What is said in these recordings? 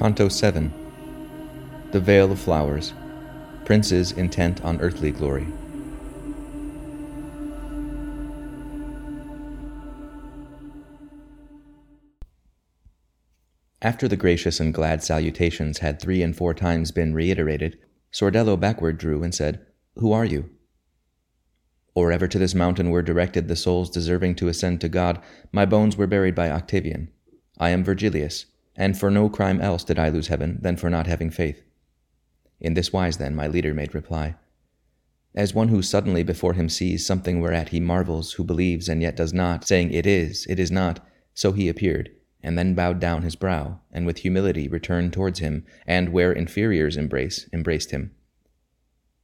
Canto 7. The Vale of Flowers. Princes intent on earthly glory. After the gracious and glad salutations had 3 and 4 times been reiterated, Sordello backward drew and said, "Who are you?" Or ever to this mountain were directed the souls deserving to ascend to God, my bones were buried by Octavian. I am Virgilius, and for no crime else did I lose heaven than for not having faith. In this wise, then, my leader made reply. As one who suddenly before him sees something whereat he marvels, who believes and yet does not, saying, it is not, so he appeared, and then bowed down his brow, and with humility returned towards him, and where inferiors embrace, embraced him.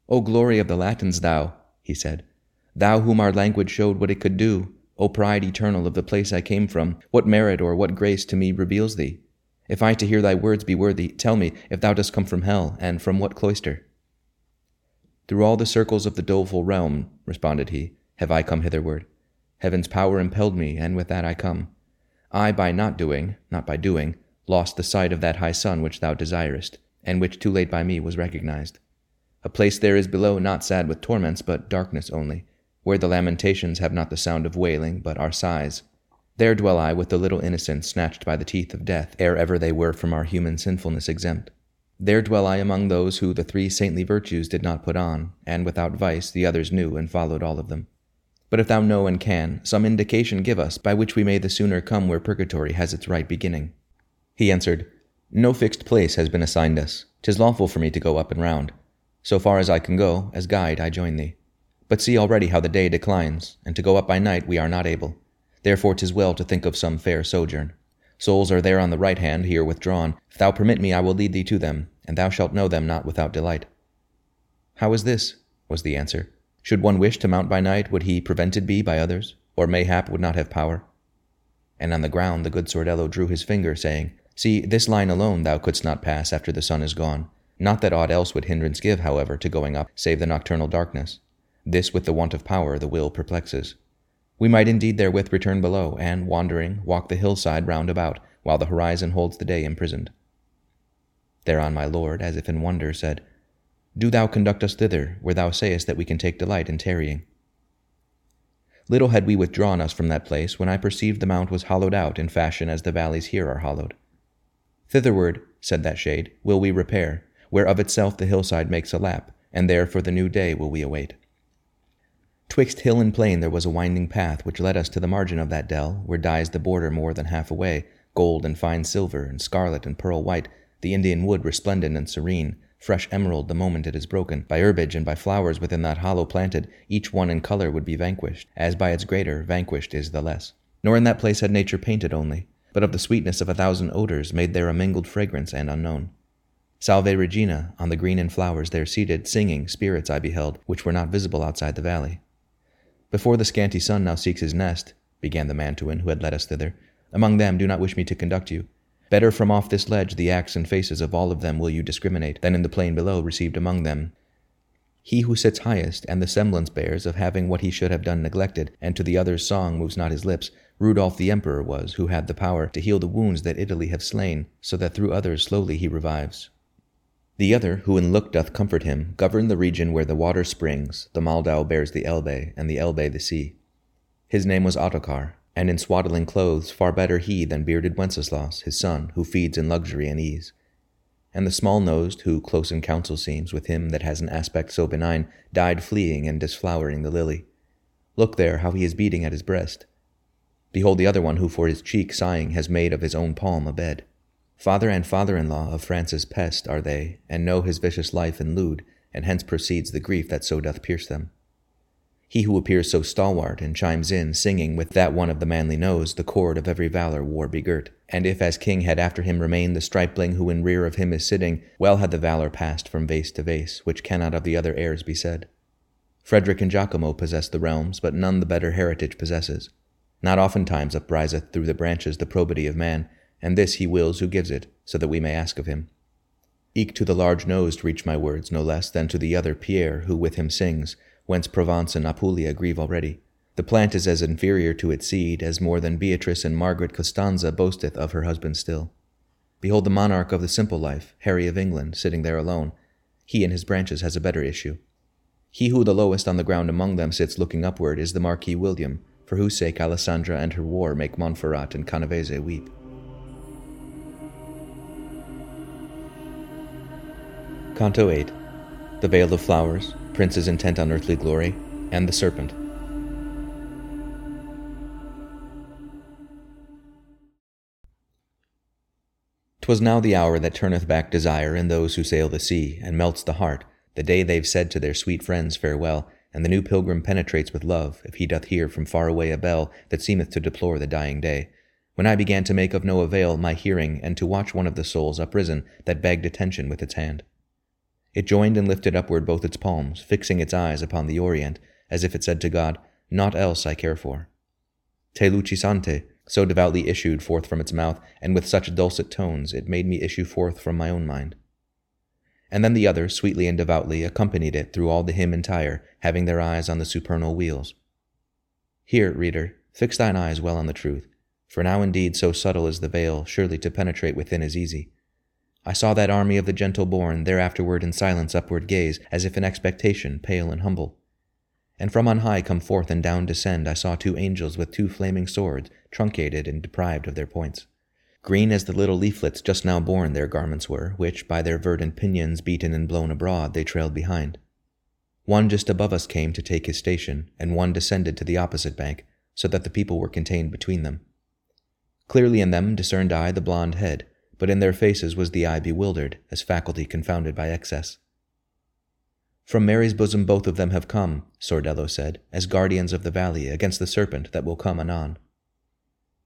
"O glory of the Latins, thou," he said, "thou whom our language showed what it could do, O pride eternal of the place I came from, what merit or what grace to me reveals thee? If I to hear thy words be worthy, tell me if thou dost come from hell, and from what cloister?" "Through all the circles of the doleful realm," responded he, "have I come hitherward. Heaven's power impelled me, and with that I come. I by not doing, not by doing, lost the sight of that high sun which thou desirest, and which too late by me was recognized. A place there is below not sad with torments, but darkness only, where the lamentations have not the sound of wailing, but are sighs. There dwell I with the little innocents snatched by the teeth of death, ere ever they were from our human sinfulness exempt. There dwell I among those who the 3 saintly virtues did not put on, and without vice the others knew and followed all of them. But if thou know and can, some indication give us, by which we may the sooner come where purgatory has its right beginning." He answered, "No fixed place has been assigned us. 'Tis lawful for me to go up and round. So far as I can go, as guide I join thee. But see already how the day declines, and to go up by night we are not able. Therefore 'tis well to think of some fair sojourn. Souls are there on the right hand, here withdrawn. If thou permit me, I will lead thee to them, and thou shalt know them not without delight." "How is this?" was the answer. "Should one wish to mount by night, would he prevented be by others, or mayhap would not have power?" And on the ground the good Sordello drew his finger, saying, "See, this line alone thou couldst not pass after the sun is gone. Not that aught else would hindrance give, however, to going up, save the nocturnal darkness. This with the want of power the will perplexes. We might indeed therewith return below, and, wandering, walk the hillside round about, while the horizon holds the day imprisoned." Thereon my lord, as if in wonder, said, "Do thou conduct us thither, where thou sayest that we can take delight in tarrying." Little had we withdrawn us from that place, when I perceived the mount was hollowed out in fashion as the valleys here are hollowed. "Thitherward," said that shade, "will we repair, where of itself the hillside makes a lap, and there for the new day will we await." 'Twixt hill and plain there was a winding path which led us to the margin of that dell, where dies the border more than half away, gold and fine silver and scarlet and pearl white, the Indian wood resplendent and serene, fresh emerald the moment it is broken, by herbage and by flowers within that hollow planted, each one in color would be vanquished, as by its greater vanquished is the less. Nor in that place had nature painted only, but of the sweetness of 1,000 odors made there a mingled fragrance and unknown. Salve Regina, on the green and flowers there seated, singing, spirits I beheld, which were not visible outside the valley. "Before the scanty sun now seeks his nest," began the Mantuan who had led us thither, "among them do not wish me to conduct you. Better from off this ledge the acts and faces of all of them will you discriminate, than in the plain below received among them. He who sits highest, and the semblance bears of having what he should have done neglected, and to the other's song moves not his lips, Rudolph the Emperor was, who had the power to heal the wounds that Italy have slain, so that through others slowly he revives. The other, who in look doth comfort him, governed the region where the water springs, the Maldau bears the Elbe, and the Elbe the sea. His name was Ottokar, and in swaddling clothes far better he than bearded Wenceslaus, his son, who feeds in luxury and ease. And the small-nosed, who close in counsel seems with him that has an aspect so benign, died fleeing and disflowering the lily. Look there, how he is beating at his breast. Behold the other one, who for his cheek sighing has made of his own palm a bed. Father and father-in-law of France's pest are they, and know his vicious life and lewd, and hence proceeds the grief that so doth pierce them. He who appears so stalwart, and chimes in, singing with that one of the manly nose, the chord of every valour war begirt, and if as king had after him remained the stripling who in rear of him is sitting, well had the valour passed from vase to vase, which cannot of the other heirs be said. Frederick and Giacomo possess the realms, but none the better heritage possesses. Not oftentimes upriseth through the branches the probity of man, and this he wills who gives it, so that we may ask of him. Eke to the large-nosed reach my words, no less than to the other Pierre, who with him sings, whence Provence and Apulia grieve already. The plant is as inferior to its seed, as more than Beatrice and Margaret Costanza boasteth of her husband still. Behold the monarch of the simple life, Harry of England, sitting there alone. He and his branches has a better issue. He who the lowest on the ground among them sits looking upward is the Marquis William, for whose sake Alessandra and her war make Montferrat and Canavese weep. Canto 8. The Vale of Flowers, Princes Intent on Earthly Glory, and the Serpent. "'Twas now the hour that turneth back desire in those who sail the sea, and melts the heart, the day they've said to their sweet friends farewell, and the new pilgrim penetrates with love, if he doth hear from far away a bell that seemeth to deplore the dying day. When I began to make of no avail my hearing, and to watch one of the souls uprisen that begged attention with its hand. It joined and lifted upward both its palms, fixing its eyes upon the orient, as if it said to God, Naught else I care for. Te lucis ante, so devoutly issued forth from its mouth, and with such dulcet tones it made me issue forth from my own mind. And then the others, sweetly and devoutly, accompanied it through all the hymn entire, having their eyes on the supernal wheels. Here, reader, fix thine eyes well on the truth, for now indeed so subtle is the veil, surely to penetrate within is easy. I saw that army of the gentle born, thereafterward in silence upward gaze, as if in expectation, pale and humble. And from on high come forth and down descend, I saw two angels with two flaming swords, truncated and deprived of their points. Green as the little leaflets just now born their garments were, which, by their verdant pinions beaten and blown abroad, they trailed behind. One just above us came to take his station, and one descended to the opposite bank, so that the people were contained between them. Clearly in them discerned I the blonde head, but in their faces was the eye bewildered, as faculty confounded by excess. From Mary's bosom both of them have come, Sordello said, as guardians of the valley against the serpent that will come anon.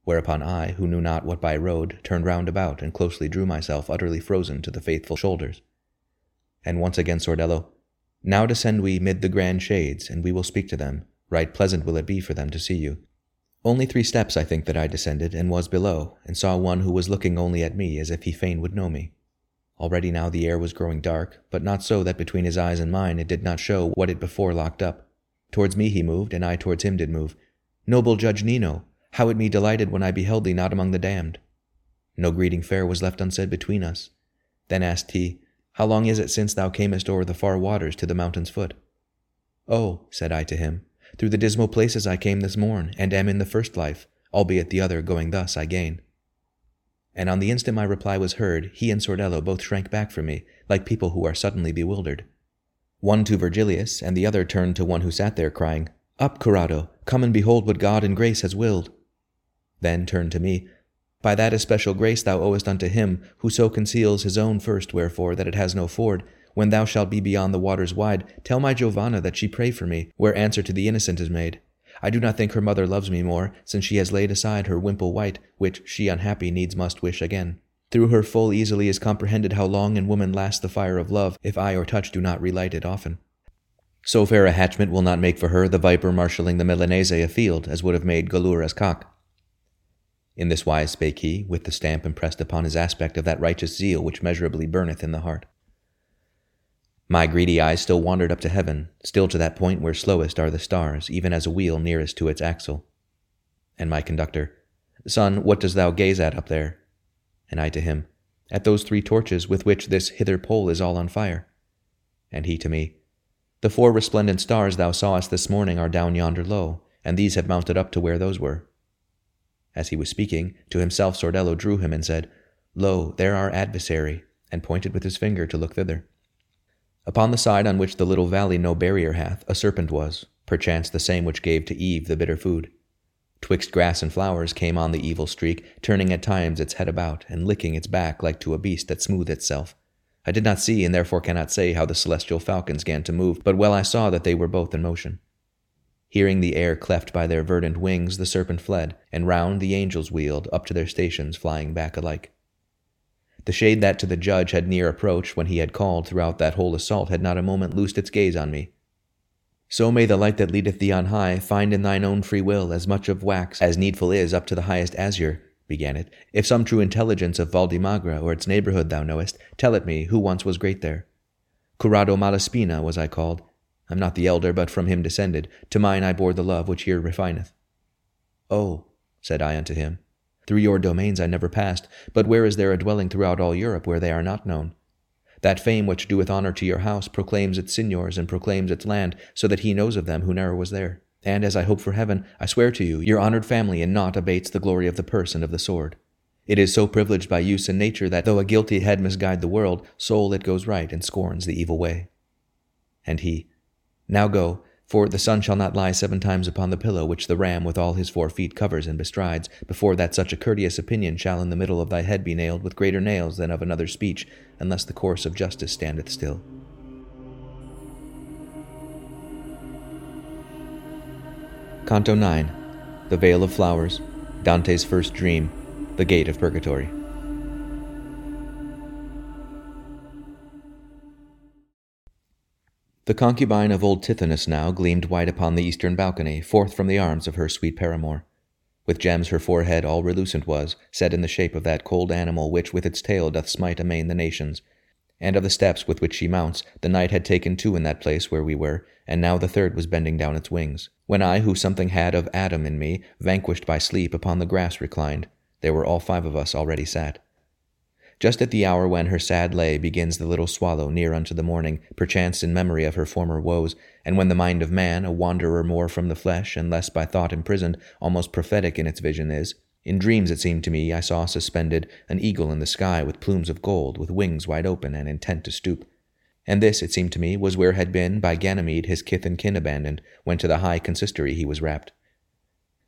Whereupon I, who knew not what by road, turned round about and closely drew myself utterly frozen to the faithful shoulders. And once again Sordello, Now descend we mid the grand shades, and we will speak to them. Right pleasant will it be for them to see you. Only 3 steps I think that I descended, and was below, and saw one who was looking only at me as if he fain would know me. Already now the air was growing dark, but not so that between his eyes and mine it did not show what it before locked up. Towards me he moved, and I towards him did move. Noble Judge Nino, how it me delighted when I beheld thee not among the damned. No greeting fair was left unsaid between us. Then asked he, How long is it since thou camest o'er the far waters to the mountain's foot? Oh, said I to him, through the dismal places I came this morn, and am in the first life, albeit the other going thus I gain. And on the instant my reply was heard, he and Sordello both shrank back from me, like people who are suddenly bewildered. One to Virgilius, and the other turned to one who sat there, crying, Up, Corrado, come and behold what God in grace has willed. Then turned to me, By that especial grace thou owest unto him, who so conceals his own first wherefore that it has no ford, when thou shalt be beyond the waters wide, tell my Giovanna that she pray for me, where answer to the innocent is made. I do not think her mother loves me more, since she has laid aside her wimple white, which she unhappy needs must wish again. Through her full easily is comprehended how long in woman lasts the fire of love, if eye or touch do not relight it often. So fair a hatchment will not make for her the viper marshalling the Milanese afield, as would have made Galura's cock. In this wise spake he, with the stamp impressed upon his aspect of that righteous zeal which measurably burneth in the heart. My greedy eyes still wandered up to heaven, still to that point where slowest are the stars, even as a wheel nearest to its axle. And my conductor, Son, what dost thou gaze at up there? And I to him, At those 3 torches with which this hither pole is all on fire. And he to me, The 4 resplendent stars thou sawest this morning are down yonder low, and these have mounted up to where those were. As he was speaking, to himself Sordello drew him and said, Lo, there our adversary, and pointed with his finger to look thither. Upon the side on which the little valley no barrier hath, a serpent was, perchance the same which gave to Eve the bitter food. 'Twixt grass and flowers came on the evil streak, turning at times its head about, and licking its back like to a beast that smooth itself. I did not see, and therefore cannot say, how the celestial falcons gan to move, but well I saw that they were both in motion. Hearing the air cleft by their verdant wings, the serpent fled, and round the angels wheeled, up to their stations, flying back alike. The shade that to the judge had near approached when he had called throughout that whole assault had not a moment loosed its gaze on me. So may the light that leadeth thee on high find in thine own free will as much of wax as needful is up to the highest azure, began it, if some true intelligence of Valdimagra or its neighborhood thou knowest, tell it me who once was great there. Curado Malaspina was I called. I'm not the elder, but from him descended. To mine I bore the love which here refineth. Oh, said I unto him, Through your domains I never passed, but where is there a dwelling throughout all Europe where they are not known? That fame which doeth honour to your house proclaims its signors and proclaims its land, so that he knows of them who ne'er was there. And as I hope for heaven, I swear to you, your honoured family in naught abates the glory of the purse and of the sword. It is so privileged by use and nature that, though a guilty head misguide the world, soul it goes right and scorns the evil way. And he, Now go, for the sun shall not lie 7 times upon the pillow which the ram with all his 4 feet covers and bestrides, before that such a courteous opinion shall in the middle of thy head be nailed with greater nails than of another's speech, unless the course of justice standeth still. Canto 9. The Vale of Flowers. Dante's First Dream. The Gate of Purgatory. The concubine of old Tithonus now gleamed white upon the eastern balcony, forth from the arms of her sweet paramour. With gems her forehead all relucent was, set in the shape of that cold animal which with its tail doth smite amain the nations. And of the steps with which she mounts, the knight had taken 2 in that place where we were, and now the 3rd was bending down its wings. When I, who something had of Adam in me, vanquished by sleep, upon the grass reclined, there were all 5 of us already sat. Just at the hour when her sad lay begins the little swallow near unto the morning, perchance in memory of her former woes, and when the mind of man, a wanderer more from the flesh and less by thought imprisoned, almost prophetic in its vision is, in dreams it seemed to me I saw suspended an eagle in the sky with plumes of gold, with wings wide open and intent to stoop. And this, it seemed to me, was where had been, by Ganymede, his kith and kin abandoned, when to the high consistory he was wrapped.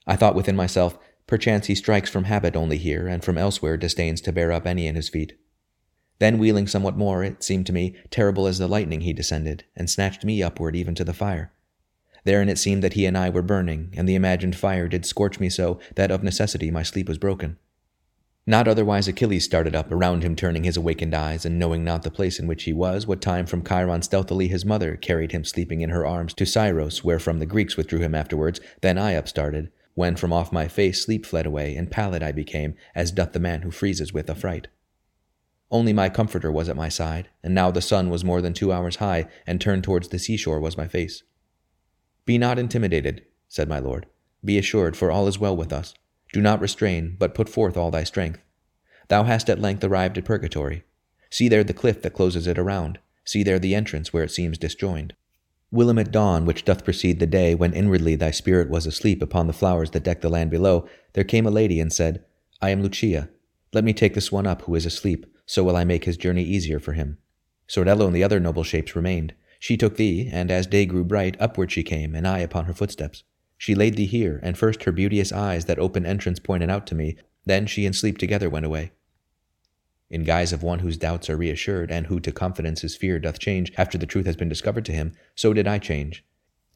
I thought within myself, perchance he strikes from habit only here, and from elsewhere disdains to bear up any in his feet. Then wheeling somewhat more, it seemed to me, terrible as the lightning he descended, and snatched me upward even to the fire. Therein it seemed that he and I were burning, and the imagined fire did scorch me so, that of necessity my sleep was broken. Not otherwise Achilles started up, around him turning his awakened eyes, and knowing not the place in which he was, what time from Chiron stealthily his mother carried him sleeping in her arms to Syros, wherefrom the Greeks withdrew him afterwards, then I upstarted, when from off my face sleep fled away, and pallid I became, as doth the man who freezes with affright. Only my comforter was at my side, and now the sun was more than 2 hours high, and turned towards the seashore was my face. "Be not intimidated," said my lord. "Be assured, for all is well with us. Do not restrain, but put forth all thy strength. Thou hast at length arrived at Purgatory. See there the cliff that closes it around. See there the entrance where it seems disjoined. Whilom at dawn, which doth precede the day, when inwardly thy spirit was asleep upon the flowers that deck the land below, there came a lady and said, I am Lucia. Let me take this one up who is asleep, so will I make his journey easier for him. Sordello and the other noble shapes remained. She took thee, and as day grew bright, upward she came, and I upon her footsteps. She laid thee here, and first her beauteous eyes that open entrance pointed out to me, then she and sleep together went away. In guise of one whose doubts are reassured, and who to confidence his fear doth change after the truth has been discovered to him, so did I change.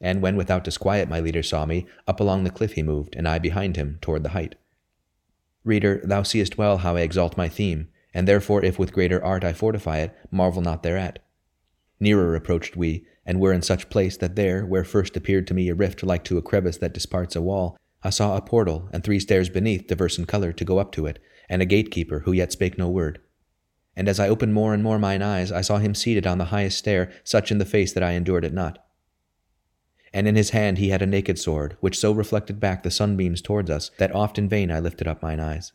And when without disquiet my leader saw me, up along the cliff he moved, and I behind him, toward the height. Reader, thou seest well how I exalt my theme, and therefore if with greater art I fortify it, marvel not thereat. Nearer approached we, and were in such place that there, where first appeared to me a rift like to a crevice that disparts a wall, I saw a portal, and 3 stairs beneath, diverse in colour, to go up to it, and a gatekeeper who yet spake no word. And as I opened more and more mine eyes, I saw him seated on the highest stair, such in the face that I endured it not. And in his hand he had a naked sword, which so reflected back the sunbeams towards us, that oft in vain I lifted up mine eyes.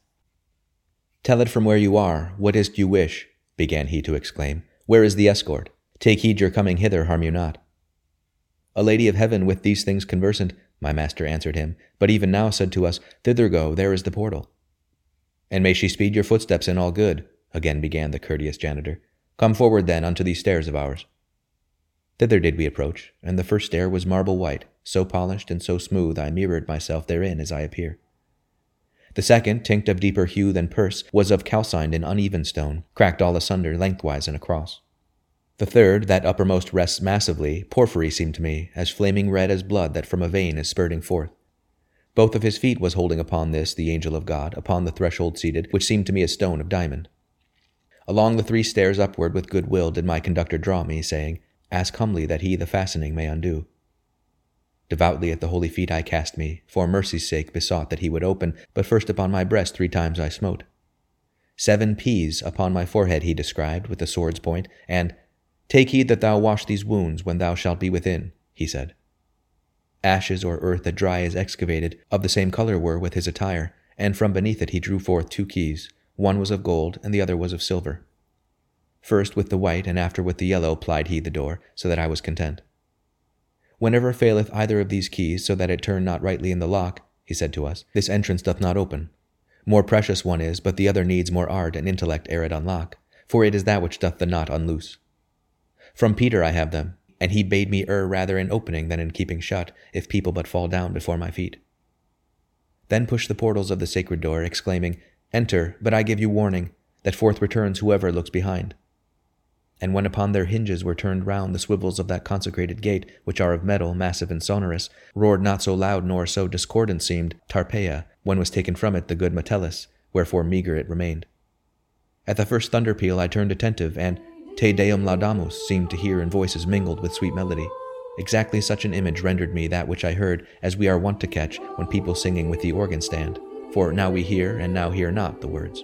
Tell it from where you are, what is't you wish? Began he to exclaim. Where is the escort? Take heed your coming hither harm you not. A lady of heaven with these things conversant, my master answered him, but even now said to us, Thither go, there is the portal. And may she speed your footsteps in all good, again began the courteous janitor. Come forward, then, unto these stairs of ours. Thither did we approach, and the first stair was marble white, so polished and so smooth I mirrored myself therein as I appear. The second, tinct of deeper hue than purse, was of calcined and uneven stone, cracked all asunder lengthwise and across. The third, that uppermost rests massively, porphyry seemed to me, as flaming red as blood that from a vein is spurting forth. Both of his feet was holding upon this, the angel of God, upon the threshold seated, which seemed to me a stone of diamond. Along the 3 stairs upward with good will did my conductor draw me, saying, Ask humbly that he the fastening may undo. Devoutly at the holy feet I cast me, for mercy's sake besought that he would open, but first upon my breast 3 times I smote. 7 P's upon my forehead he described with the sword's point, and, Take heed that thou wash these wounds when thou shalt be within, he said. Ashes or earth that dry is excavated, of the same colour were with his attire, and from beneath it he drew forth two keys. One was of gold, and the other was of silver. First with the white, and after with the yellow, plied he the door, so that I was content. Whenever faileth either of these keys, so that it turn not rightly in the lock, he said to us, this entrance doth not open. More precious one is, but the other needs more art and intellect ere it unlock, for it is that which doth the knot unloose. From Peter I have them, and he bade me err rather in opening than in keeping shut, if people but fall down before my feet. Then pushed the portals of the sacred door, exclaiming, Enter, but I give you warning, that forth returns whoever looks behind. And when upon their hinges were turned round, the swivels of that consecrated gate, which are of metal, massive and sonorous, roared not so loud nor so discordant seemed Tarpeia, when was taken from it the good Metellus, wherefore meagre it remained. At the first thunder peal I turned attentive, and Te Deum Laudamus seemed to hear in voices mingled with sweet melody. Exactly such an image rendered me that which I heard, as we are wont to catch when people singing with the organ stand, for now we hear and now hear not the words.